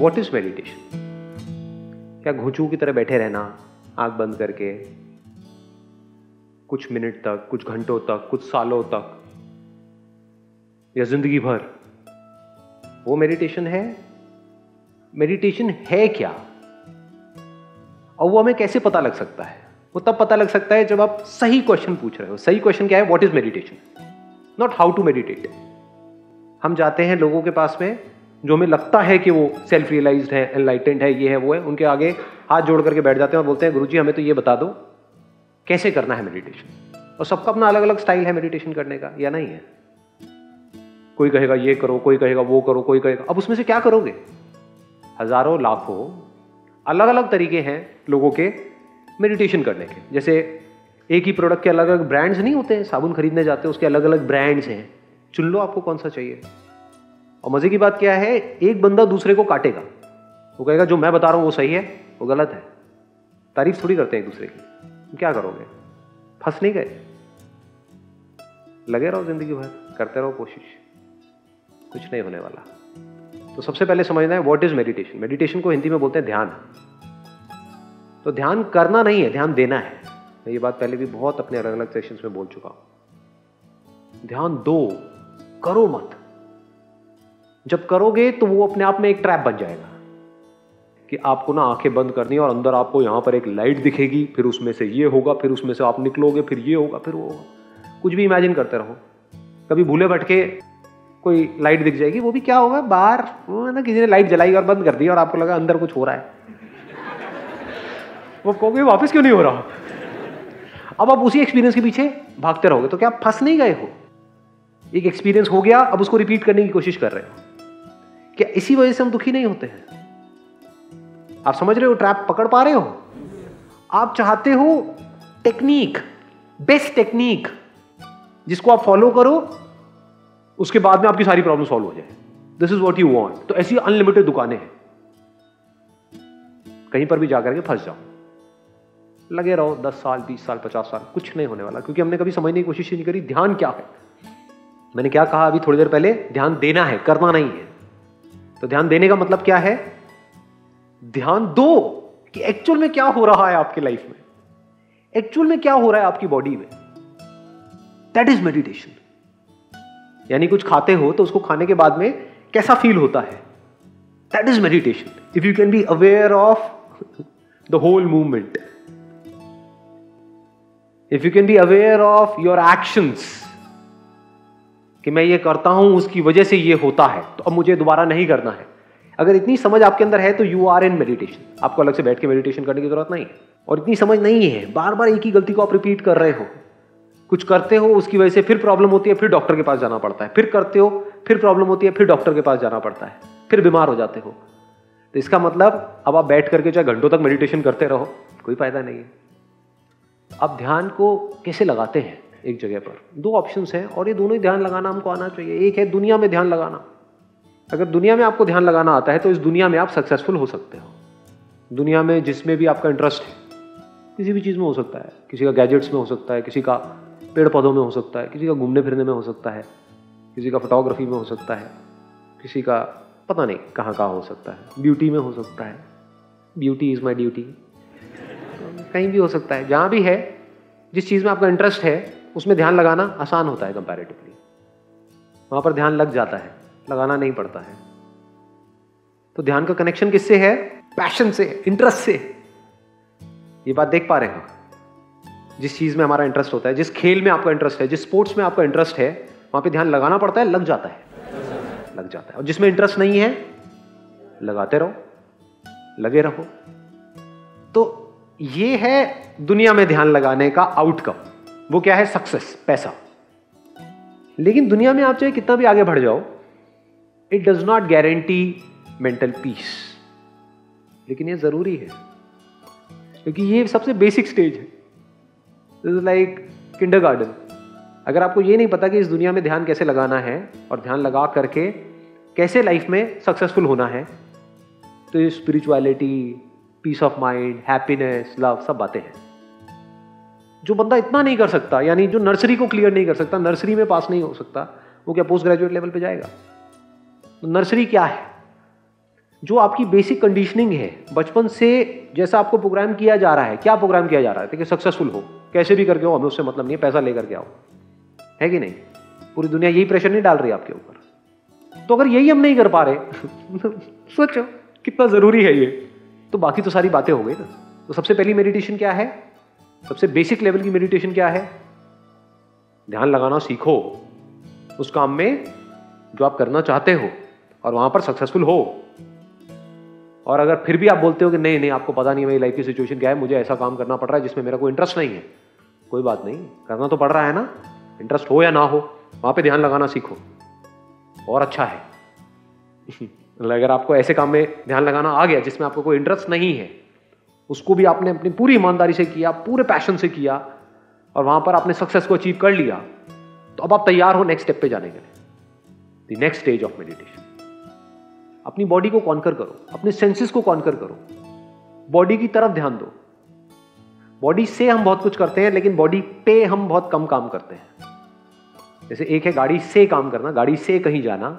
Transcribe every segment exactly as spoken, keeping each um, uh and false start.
What is meditation? क्या घोंचू की तरह बैठे रहना, आंख बंद करके, कुछ मिनट तक, कुछ घंटों तक, कुछ सालों तक, या जिंदगी भर, वो मेडिटेशन है? मेडिटेशन है क्या? और वो हमें कैसे पता लग सकता है? वो तब पता लग सकता है जब आप सही क्वेश्चन पूछ रहे हो। सही क्वेश्चन क्या है? What is meditation, not how to meditate. हम जाते हैं लोगों के पास में जो हमें लगता है कि वो सेल्फ रियलाइज्ड है, एनलाइटेंड है, ये है, वो है, उनके आगे हाथ जोड़ करके बैठ जाते हैं और बोलते हैं गुरुजी हमें तो ये बता दो कैसे करना है मेडिटेशन। और सबका अपना अलग अलग स्टाइल है मेडिटेशन करने का, या नहीं है? कोई कहेगा ये करो, कोई कहेगा वो करो, कोई कहेगा, अब उसमें से क्या करोगे? हजारों लाखों अलग अलग तरीके हैं लोगों के मेडिटेशन करने के। जैसे एक ही प्रोडक्ट के अलग अलग ब्रांड्स नहीं होते हैं, साबुन खरीदने जाते हैं उसके अलग अलग ब्रांड्स हैं, चुन लो आपको कौन सा चाहिए। और मजे की बात क्या है, एक बंदा दूसरे को काटेगा, वो कहेगा जो मैं बता रहा हूँ वो सही है, वो गलत है। तारीफ थोड़ी करते हैं एक दूसरे की, क्या करोगे? फंस नहीं गए? लगे रहो जिंदगी भर, करते रहो कोशिश, कुछ नहीं होने वाला। तो सबसे पहले समझना है व्हाट इज मेडिटेशन। मेडिटेशन को हिंदी में बोलते हैं ध्यान। तो ध्यान करना नहीं है, ध्यान देना है। मैं ये बात पहले भी बहुत अपने अलग अलग सेशंस में बोल चुका हूं। ध्यान दो, करो मत। जब करोगे तो वो अपने आप में एक ट्रैप बन जाएगा कि आपको ना आंखें बंद करनी है और अंदर आपको यहां पर एक लाइट दिखेगी, फिर उसमें से ये होगा, फिर उसमें से आप निकलोगे, फिर ये होगा, फिर वो होगा, कुछ भी इमेजिन करते रहो। कभी भूले भटके कोई लाइट दिख जाएगी, वो भी क्या होगा, बाहर ना किसी ने लाइट जलाई और बंद कर दी और आपको लगा अंदर कुछ हो रहा है, वो कहोगे वापस क्यों नहीं हो रहा। अब आप उसी एक्सपीरियंस के पीछे भागते रहोगे, तो क्या आप फंस नहीं गए हो? एक एक्सपीरियंस हो गया, अब उसको रिपीट करने की कोशिश कर रहे हो। क्या इसी वजह से हम दुखी नहीं होते हैं? आप समझ रहे हो, ट्रैप पकड़ पा रहे हो? आप चाहते हो टेक्निक, बेस्ट टेक्निक जिसको आप फॉलो करो, उसके बाद में आपकी सारी प्रॉब्लम सॉल्व हो जाए, this is what you want. तो ऐसी अनलिमिटेड दुकानें हैं, कहीं पर भी जाकर के फंस जाओ, लगे रहो दस साल, बीस साल, पचास साल, कुछ नहीं होने वाला, क्योंकि हमने कभी समझने की कोशिश ही नहीं करी ध्यान क्या है। मैंने क्या कहा अभी थोड़ी देर पहले, ध्यान देना है, करना नहीं है। तो ध्यान देने का मतलब क्या है? ध्यान दो कि एक्चुअल में क्या हो रहा है आपकी लाइफ में, एक्चुअल में क्या हो रहा है आपकी बॉडी में। That is meditation. यानी कुछ खाते हो तो उसको खाने के बाद में कैसा फील होता है, that is meditation. If you can be aware of the whole movement, if you can be aware of your actions, कि मैं ये करता हूं उसकी वजह से ये होता है, तो अब मुझे दोबारा नहीं करना है। अगर इतनी समझ आपके अंदर है तो यू आर इन मेडिटेशन। आपको अलग से बैठ के मेडिटेशन करने की जरूरत नहीं है। और इतनी समझ नहीं है, बार बार एक ही गलती को आप रिपीट कर रहे हो, कुछ करते हो उसकी वजह से फिर प्रॉब्लम होती है, फिर डॉक्टर के पास जाना पड़ता है, फिर करते हो फिर प्रॉब्लम होती है, फिर डॉक्टर के पास जाना पड़ता है, फिर बीमार हो जाते हो। तो इसका मतलब अब आप बैठ करके चाहे घंटों तक मेडिटेशन करते रहो, कोई फायदा नहीं है। अब ध्यान को कैसे लगाते हैं? एक जगह पर दो ऑप्शंस हैं और ये दोनों ही ध्यान लगाना हमको आना चाहिए। एक है दुनिया में ध्यान लगाना। अगर दुनिया में आपको ध्यान लगाना आता है तो इस दुनिया में आप सक्सेसफुल हो सकते हो। दुनिया में जिसमें भी आपका इंटरेस्ट है, किसी भी चीज़ में हो सकता है, किसी का गैजेट्स में हो सकता है, किसी का पेड़ पौधों में हो सकता है, किसी का घूमने फिरने में हो सकता है, किसी का फोटोग्राफी में हो सकता है, किसी का पता नहीं कहाँ कहाँ हो सकता है, ब्यूटी में हो सकता है, ब्यूटी इज़ माई ड्यूटी, कहीं भी हो सकता है। जहां भी है, जिस चीज में आपका इंटरेस्ट है उसमें ध्यान लगाना आसान होता है कंपैरेटिवली, वहां पर ध्यान लग जाता है, लगाना नहीं पड़ता है। तो ध्यान का कनेक्शन किससे है? पैशन से, इंटरेस्ट से। ये बात देख पा रहे हो, जिस चीज में हमारा इंटरेस्ट होता है, जिस खेल में आपका इंटरेस्ट है, जिस स्पोर्ट्स में आपका इंटरेस्ट है, वहां पर ध्यान लगाना पड़ता है, लग जाता है, लग जाता है। और जिसमें इंटरेस्ट नहीं है, लगाते रहो, लगे रहो। तो ये है दुनिया में ध्यान लगाने का आउटकम। वो क्या है? सक्सेस, पैसा। लेकिन दुनिया में आप चाहे कितना भी आगे बढ़ जाओ, it does not guarantee mental peace. लेकिन ये जरूरी है, क्योंकि ये सबसे बेसिक स्टेज है। This is like kindergarten. अगर आपको ये नहीं पता कि इस दुनिया में ध्यान कैसे लगाना है और ध्यान लगा करके कैसे लाइफ में सक्सेसफुल होना है, तो ये spirituality, peace of mind, happiness, love, सब बातें हैं। जो बंदा इतना नहीं कर सकता, यानी जो नर्सरी को क्लियर नहीं कर सकता, नर्सरी में पास नहीं हो सकता, वो क्या पोस्ट ग्रेजुएट लेवल पे जाएगा? तो नर्सरी क्या है? जो आपकी बेसिक कंडीशनिंग है बचपन से, जैसा आपको प्रोग्राम किया जा रहा है। क्या प्रोग्राम किया जा रहा है? देखिए, सक्सेसफुल हो, कैसे भी करके हो, हमें उससे मतलब नहीं है, पैसा लेकर के आओ, है कि नहीं? पूरी दुनिया यही प्रेशर नहीं डाल रही आपके ऊपर। तो अगर यही हम नहीं कर पा रहे सोचो कितना ज़रूरी है ये, तो बाकी तो सारी बातें हो गई ना। तो सबसे पहली मेडिटेशन क्या है? सबसे बेसिक लेवल की मेडिटेशन क्या है? ध्यान लगाना सीखो उस काम में जो आप करना चाहते हो और वहां पर सक्सेसफुल हो। और अगर फिर भी आप बोलते हो कि नहीं नहीं आपको पता नहीं मेरी लाइफ की सिचुएशन क्या है, मुझे ऐसा काम करना पड़ रहा है जिसमें मेरा कोई इंटरेस्ट नहीं है, कोई बात नहीं, करना तो पड़ रहा है ना, इंटरेस्ट हो या ना हो, वहां पे ध्यान लगाना सीखो और अच्छा है। अगर आपको ऐसे काम में ध्यान लगाना आ गया जिसमें आपको कोई इंटरेस्ट नहीं है, उसको भी आपने अपनी पूरी ईमानदारी से किया, पूरे पैशन से किया और वहां पर आपने सक्सेस को अचीव कर लिया, तो अब आप तैयार हो नेक्स्ट स्टेप पे जाने के लिए। The next stage of meditation, अपनी बॉडी को कॉन्कर करो, अपने सेंसेस को कॉन्कर करो, बॉडी की तरफ ध्यान दो। बॉडी से हम बहुत कुछ करते हैं लेकिन बॉडी पे हम बहुत कम काम करते हैं। जैसे एक है गाड़ी से काम करना, गाड़ी से कहीं जाना,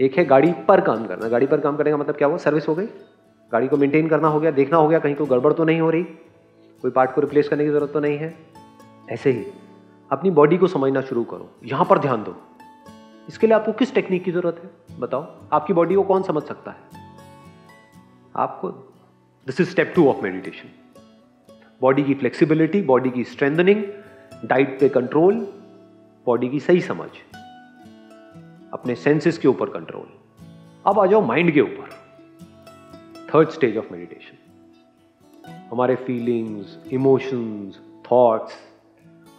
एक है गाड़ी पर काम करना। गाड़ी पर काम करने का मतलब क्या हुआ? सर्विस हो गई, गाड़ी को मेंटेन करना हो गया, देखना हो गया कहीं कोई गड़बड़ तो नहीं हो रही, कोई पार्ट को रिप्लेस करने की जरूरत तो नहीं है। ऐसे ही अपनी बॉडी को समझना शुरू करो, यहां पर ध्यान दो। इसके लिए आपको किस टेक्निक की जरूरत है? बताओ, आपकी बॉडी को कौन समझ सकता है? आपको। This is step two of meditation. Body की फ्लेक्सिबिलिटी, बॉडी की स्ट्रेंथनिंग, डाइट पे कंट्रोल, बॉडी की सही समझ, अपने सेंसेस के ऊपर कंट्रोल। अब आ जाओ माइंड के ऊपर। थर्ड स्टेज ऑफ मेडिटेशन, हमारे फीलिंग्स, इमोशंस, थॉट्स,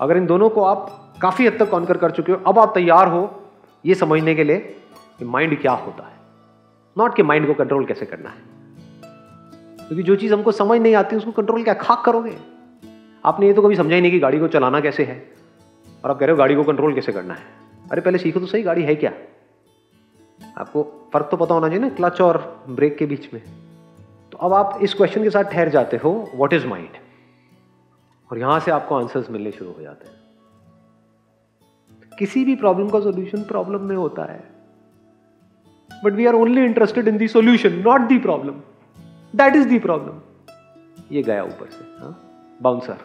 अगर इन दोनों को आप काफी हद तक कॉन्कर कर चुके हो, अब आप तैयार हो ये समझने के लिए कि माइंड क्या होता है, नॉट कि माइंड को कंट्रोल कैसे करना है। क्योंकि जो चीज हमको समझ नहीं आती उसको कंट्रोल क्या खाक करोगे? आपने ये तो कभी समझा ही नहीं कि गाड़ी को चलाना कैसे है और आप कह रहे हो गाड़ी को कंट्रोल कैसे करना है। अरे पहले सीखो तो सही गाड़ी है क्या, आपको फर्क तो पता होना चाहिए ना क्लच और ब्रेक के बीच में। तो अब आप इस क्वेश्चन के साथ ठहर जाते हो, व्हाट इज माइंड, और यहां से आपको आंसर्स मिलने शुरू हो जाते हैं। किसी भी प्रॉब्लम का सॉल्यूशन प्रॉब्लम में होता है, but we are only interested in the solution, not the problem. That is the problem. ये गया ऊपर से, हाँ बाउंसर।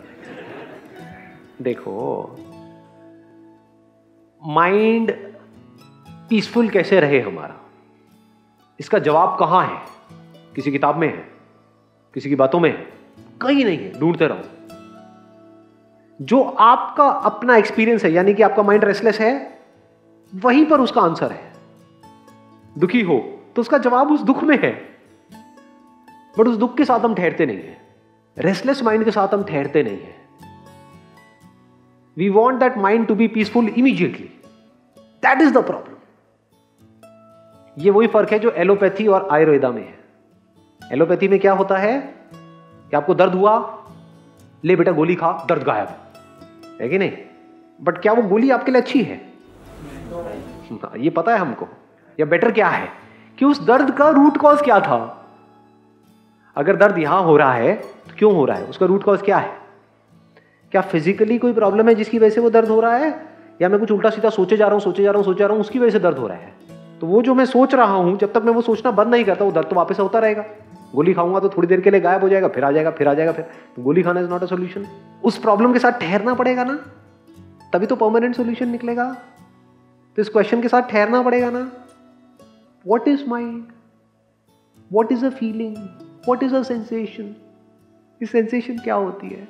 देखो माइंड पीसफुल कैसे रहे हमारा, इसका जवाब कहां है? किसी किताब में है, किसी की बातों में है, कहीं नहीं है, ढूंढते रहो। जो आपका अपना एक्सपीरियंस है, यानी कि आपका माइंड रेस्टलेस है, वहीं पर उसका आंसर है। दुखी हो तो उसका जवाब उस दुख में है, बट उस दुख के साथ हम ठहरते नहीं है, रेस्टलेस माइंड के साथ हम ठहरते नहीं है। We want that mind to be peaceful immediately, that is the problem. ये वही फर्क है जो एलोपैथी और आयुर्वेदा में है। एलोपैथी में क्या होता है कि आपको दर्द हुआ, ले बेटा गोली खा, दर्द गायब, है कि नहीं? बट क्या वो गोली आपके लिए अच्छी है? ये पता है हमको, या बेटर क्या है कि उस दर्द का रूट कॉज क्या था। अगर दर्द यहां हो रहा है तो क्यों हो रहा है, उसका रूट कॉज क्या है? क्या फिजिकली कोई प्रॉब्लम है जिसकी वजह से वो दर्द हो रहा है, या मैं कुछ उल्टा सीधा सोचे जा रहा हूं सोचे जा रहा हूं सोचे जा रहा हूं उसकी वजह से दर्द हो रहा है? तो वो जो मैं सोच रहा हूं, जब तक मैं वो सोचना बंद नहीं करता, वो दर्द तो वापस होता रहेगा। गोली खाऊंगा तो थोड़ी देर के लिए गायब हो जाएगा, फिर आ जाएगा, फिर आ जाएगा, फिर। तो गोली खाना इज नॉट अ सोल्यूशन। उस प्रॉब्लम के साथ ठहरना पड़ेगा ना, तभी तो परमानेंट सोल्यूशन निकलेगा। तो इस क्वेश्चन के साथ ठहरना पड़ेगा ना, what is mind, what is a feeling, what is a sensation. ये सेंसेशन क्या होती है?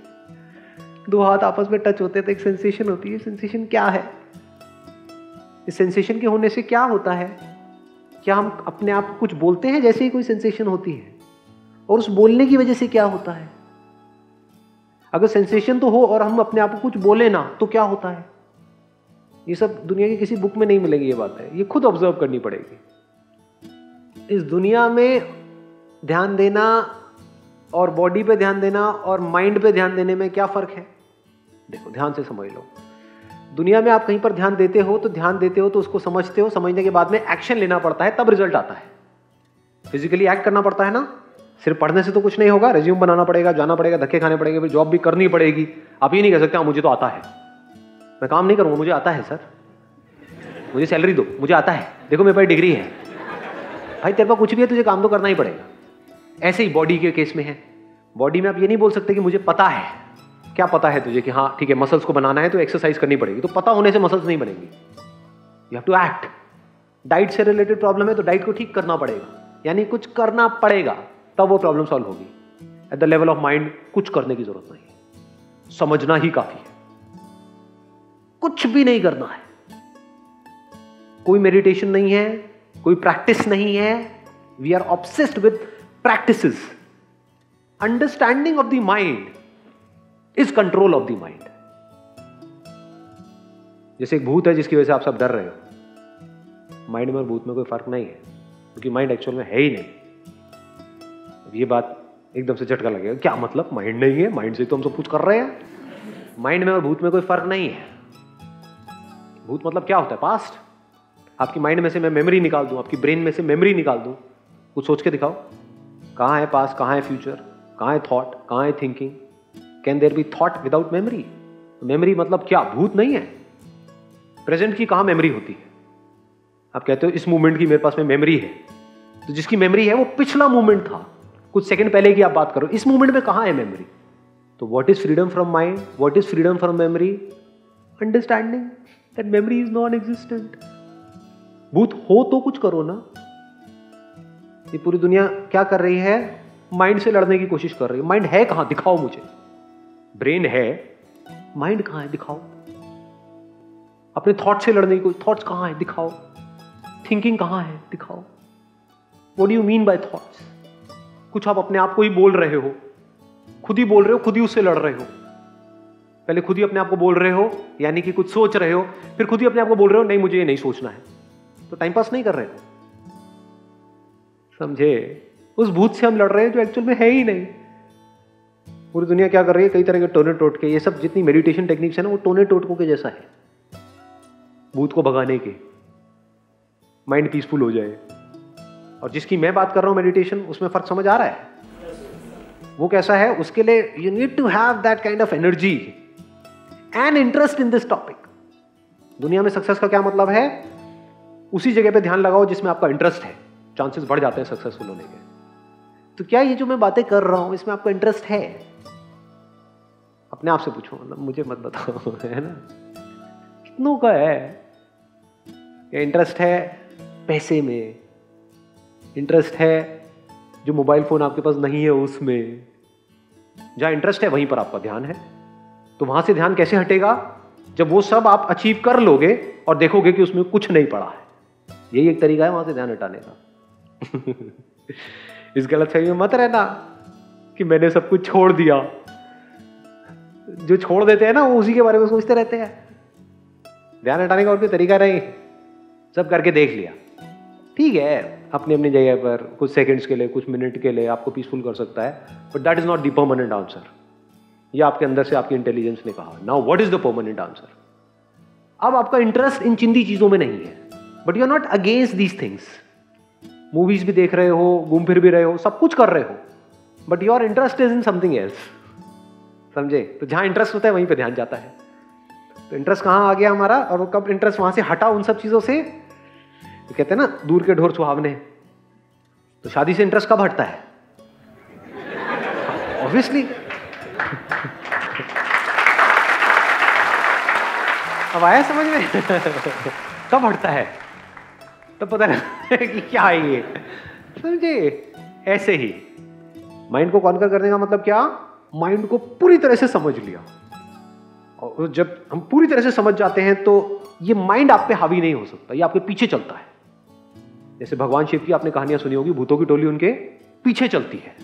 दो हाथ आपस में टच होते हैं तो एक सेंसेशन होती है। सेंसेशन क्या है? इस सेंसेशन के होने से क्या होता है? क्या हम अपने आप को कुछ बोलते हैं जैसे ही कोई सेंसेशन होती है, और उस बोलने की वजह से क्या होता है? अगर सेंसेशन तो हो और हम अपने आप को कुछ बोले ना तो क्या होता है? ये सब दुनिया की किसी बुक में नहीं मिलेगी ये बात है, ये खुद ऑब्जर्व करनी पड़ेगी। इस दुनिया में ध्यान देना और बॉडी पे ध्यान देना और माइंड पे ध्यान देने में क्या फर्क है? देखो, ध्यान से समझ लो। दुनिया में आप कहीं पर ध्यान देते हो तो ध्यान देते हो तो उसको समझते हो, समझने के बाद में एक्शन लेना पड़ता है, तब रिजल्ट आता है। फिजिकली एक्ट करना पड़ता है ना, सिर्फ पढ़ने से तो कुछ नहीं होगा, रिज्यूम बनाना पड़ेगा, जाना पड़ेगा, धक्के खाने पड़ेंगे, फिर जॉब भी करनी पड़ेगी। आप ये नहीं कह सकते मुझे तो आता है, मैं काम नहीं करूंगा, मुझे आता है सर, मुझे सैलरी दो, मुझे आता है, देखो मेरे पास डिग्री है। भाई तेरे पास कुछ भी है, तुझे काम तो करना ही पड़ेगा। ऐसे ही बॉडी के केस में है। बॉडी में आप ये नहीं बोल सकते कि मुझे पता है। क्या पता है तुझे कि हाँ ठीक है मसल्स को बनाना है तो एक्सरसाइज करनी पड़ेगी, तो पता होने से मसल्स नहीं बनेंगी। You have to act. Diet से रिलेटेड प्रॉब्लम है तो डाइट को ठीक करना पड़ेगा, यानी कुछ करना पड़ेगा, तब वो प्रॉब्लम सॉल्व होगी। At the level of mind कुछ करने की जरूरत नहीं, समझना ही काफी है, कुछ भी नहीं करना है। कोई मेडिटेशन नहीं है, कोई प्रैक्टिस नहीं है। We are obsessed with practices. Understanding of the mind is control of the mind. जैसे एक भूत है जिसकी वजह से आप सब डर रहे हो, माइंड में और भूत में कोई फर्क नहीं है, क्योंकि माइंड एक्चुअल में है ही नहीं। अब ये बात एकदम से झटका लगेगा, क्या मतलब माइंड नहीं है, माइंड से तो हम सब कुछ कर रहे हैं। माइंड में और भूत में कोई फर्क नहीं है। भूत मतलब क्या होता है? पास्ट। आपकी माइंड में से मैं मेमोरी निकाल दूं, आपकी ब्रेन में से मेमोरी निकाल दूं, कुछ सोच के दिखाओ, कहाँ है पास्ट, कहाँ है फ्यूचर, कहाँ है थॉट, कहाँ है thinking? Can there be thought without memory? Memory मतलब क्या? भूत नहीं है। प्रेजेंट की कहाँ मेमोरी होती है? आप कहते हो इस मूवमेंट की मेरे पास में मेमोरी है, तो जिसकी मेमोरी है वो पिछला मूवमेंट था, कुछ सेकंड पहले की आप बात करो, इस मूवमेंट में कहाँ है मेमोरी? तो what is freedom from mind, what is freedom from memory? Understanding that memory is non existent. भूत हो तो कुछ करो ना। ये पूरी दुनिया क्या कर रही है? माइंड से लड़ने की कोशिश कर रही है। माइंड है कहां? दिखाओ मुझे। ब्रेन है, माइंड कहां है? दिखाओ। अपने थॉट से लड़ने की कोशिश, थॉट्स कहां है? दिखाओ। थिंकिंग कहां है? दिखाओ। What do you mean by thoughts? कुछ आप अपने आप को ही बोल रहे हो, खुद ही बोल रहे हो, खुद ही उससे लड़ रहे हो। पहले खुद ही अपने आप को बोल रहे हो, यानी कि कुछ सोच रहे हो, फिर खुद ही अपने आप को बोल रहे हो नहीं मुझे ये नहीं सोचना है, तो टाइम पास नहीं कर रहे हो। समझे? उस भूत से हम लड़ रहे हैं जो एक्चुअल में है ही नहीं। पूरी दुनिया क्या कर रही है? कई तरह के टोने टोट के, ये सब जितनी मेडिटेशन टेक्निक्स है ना, वो टोने टोटकों के जैसा है, भूत को भगाने के, माइंड पीसफुल हो जाए। और जिसकी मैं बात कर रहा हूं मेडिटेशन, उसमें फर्क समझ आ रहा है? वो कैसा है? उसके लिए you need to have that kind of energy and interest in this topic. दुनिया में सक्सेस का क्या मतलब है? उसी जगह पे ध्यान लगाओ जिसमें आपका इंटरेस्ट है, चांसेस बढ़ जाते हैं सक्सेसफुल होने के। तो क्या ये जो मैं बातें कर रहा हूं इसमें आपका इंटरेस्ट है? अपने आप से पूछो, मतलब मुझे मत बताओ, है ना? कितनों का है? ये इंटरेस्ट है पैसे में, इंटरेस्ट है जो मोबाइल फोन आपके पास नहीं है उसमें। जहां इंटरेस्ट है वहीं पर आपका ध्यान है। तो वहां से ध्यान कैसे हटेगा? जब वो सब आप अचीव कर लोगे और देखोगे कि उसमें कुछ नहीं पड़ा है। यही एक तरीका है वहां से ध्यान हटाने का। इस गलतफहमी में मत रहना कि मैंने सब कुछ छोड़ दिया। जो छोड़ देते हैं ना, वो उसी के बारे में सोचते रहते हैं। ध्यान हटाने का और कोई तरीका नहीं, सब करके देख लिया। ठीक है, अपनी अपनी जगह पर कुछ सेकंड्स के लिए, कुछ मिनट के लिए आपको पीसफुल कर सकता है, but that is not the permanent answer. ये आपके अंदर से आपकी इंटेलिजेंस ने कहा। Now what is the permanent answer? अब आपका इंटरेस्ट इन चिंदी चीजों में नहीं है, but you are not against these things. Movies भी देख रहे हो, घूम फिर भी रहे हो, सब कुछ कर रहे हो, but your interest is in something else. समझे? तो जहां इंटरेस्ट होता है वहीं पर ध्यान जाता है। तो इंटरेस्ट कहां आ गया हमारा, और वो कब इंटरेस्ट वहां से हटा उन सब चीजों से? तो कहते हैं ना, दूर के ढोर सुहावने। तो शादी से इंटरेस्ट कब हटता है? ऑब्वियसली। अब आया समझ में? कब हटता है? तब पता नहीं कि क्या है ये। समझे? ऐसे ही माइंड को कॉन्कर करने का मतलब क्या? माइंड को पूरी तरह से समझ लिया। और जब हम पूरी तरह से समझ जाते हैं तो ये माइंड आप पे हावी नहीं हो सकता, ये आपके पीछे चलता है। जैसे भगवान शिव की आपने कहानियां सुनी होगी, भूतों की टोली उनके पीछे चलती है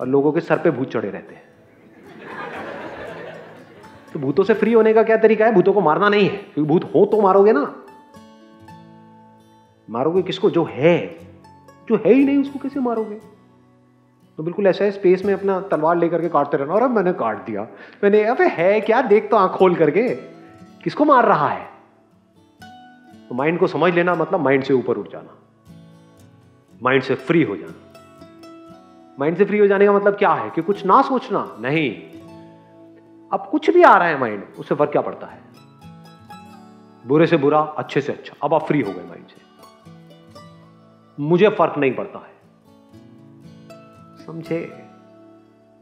और लोगों के सर पे भूत चढ़े रहते हैं। तो भूतों से फ्री होने का क्या तरीका है? भूतों को मारना नहीं है, क्योंकि भूत हो तो मारोगे ना। मारोगे किसको? जो है। जो है ही नहीं उसको कैसे मारोगे? तो बिल्कुल ऐसा है, स्पेस में अपना तलवार लेकर के काटते रहना, और अब मैंने काट दिया, मैंने अब है क्या देख तो आंख खोल करके किसको मार रहा है। तो माइंड को समझ लेना मतलब माइंड से ऊपर उठ जाना, माइंड से फ्री हो जाना। माइंड से फ्री हो जाने का मतलब क्या है? कि कुछ ना सोचना। नहीं, अब कुछ भी आ रहा है माइंड, उससे फर्क क्या पड़ता है? बुरे से बुरा, अच्छे से अच्छा, अब आप फ्री हो गए माइंड से। मुझे फर्क नहीं पड़ता है, समझे?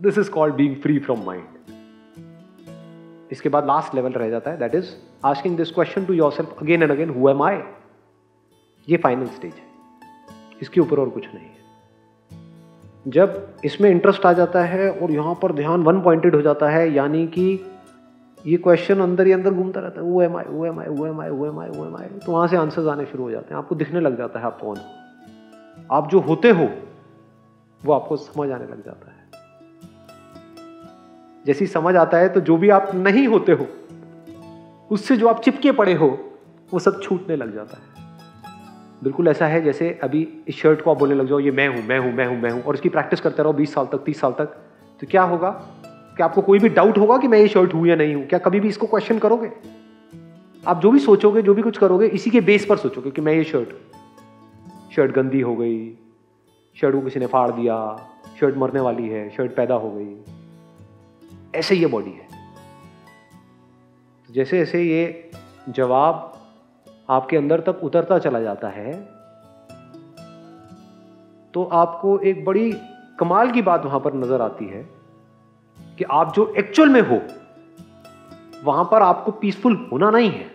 This is called being free from mind. इसके बाद लास्ट लेवल रह जाता है, that is asking this question to yourself again and again, who am I. ये फाइनल स्टेज है, इसके ऊपर और कुछ नहीं है। जब इसमें इंटरेस्ट आ जाता है और यहाँ पर ध्यान वन पॉइंटेड हो जाता है, यानी कि ये क्वेश्चन अंदर ही अंदर घूमता रहता है, वो एम आई वो एम आई वो एम आई वो एम आई वो एम आई, तो वहाँ से आंसर्स आने शुरू हो जाते हैं। आपको दिखने लग जाता है आप कौन, आप जो होते हो वो आपको समझ आने लग जाता है। जैसी समझ आता है तो जो भी आप नहीं होते हो, उससे जो आप चिपके पड़े हो, वो सब छूटने लग जाता है। बिल्कुल ऐसा है जैसे अभी इस शर्ट को आप बोलने लग जाओ ये मैं हूँ मैं हूँ मैं हूँ मैं हूँ, और इसकी प्रैक्टिस करते रहो बीस साल तक तीस साल तक, तो क्या होगा कि आपको कोई भी डाउट होगा कि मैं ये शर्ट हूँ या नहीं हूँ? क्या कभी भी इसको क्वेश्चन करोगे? आप जो भी सोचोगे, जो भी कुछ करोगे, इसी के बेस पर सोचोगे कि मैं ये शर्ट शर्ट गंदी हो गई, शर्ट को किसी ने फाड़ दिया, शर्ट मरने वाली है, शर्ट पैदा हो गई, ऐसे ये बॉडी है। जैसे जैसे ये जवाब आपके अंदर तक उतरता चला जाता है, तो आपको एक बड़ी कमाल की बात वहां पर नजर आती है कि आप जो एक्चुअल में हो, वहां पर आपको पीसफुल होना नहीं है।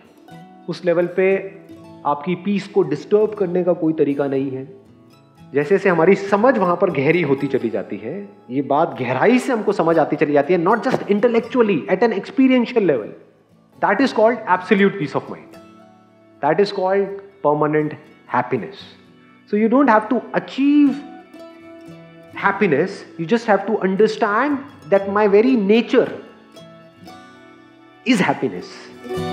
उस लेवल पे आपकी पीस को डिस्टर्ब करने का कोई तरीका नहीं है। जैसे जैसे हमारी समझ वहां पर गहरी होती चली जाती है, ये बात गहराई से हमको समझ आती चली जाती है, not just intellectually, at an experiential level, that is called absolute peace of mind, that is called permanent happiness. So you don't have to achieve happiness, you just have to understand that my very nature is happiness.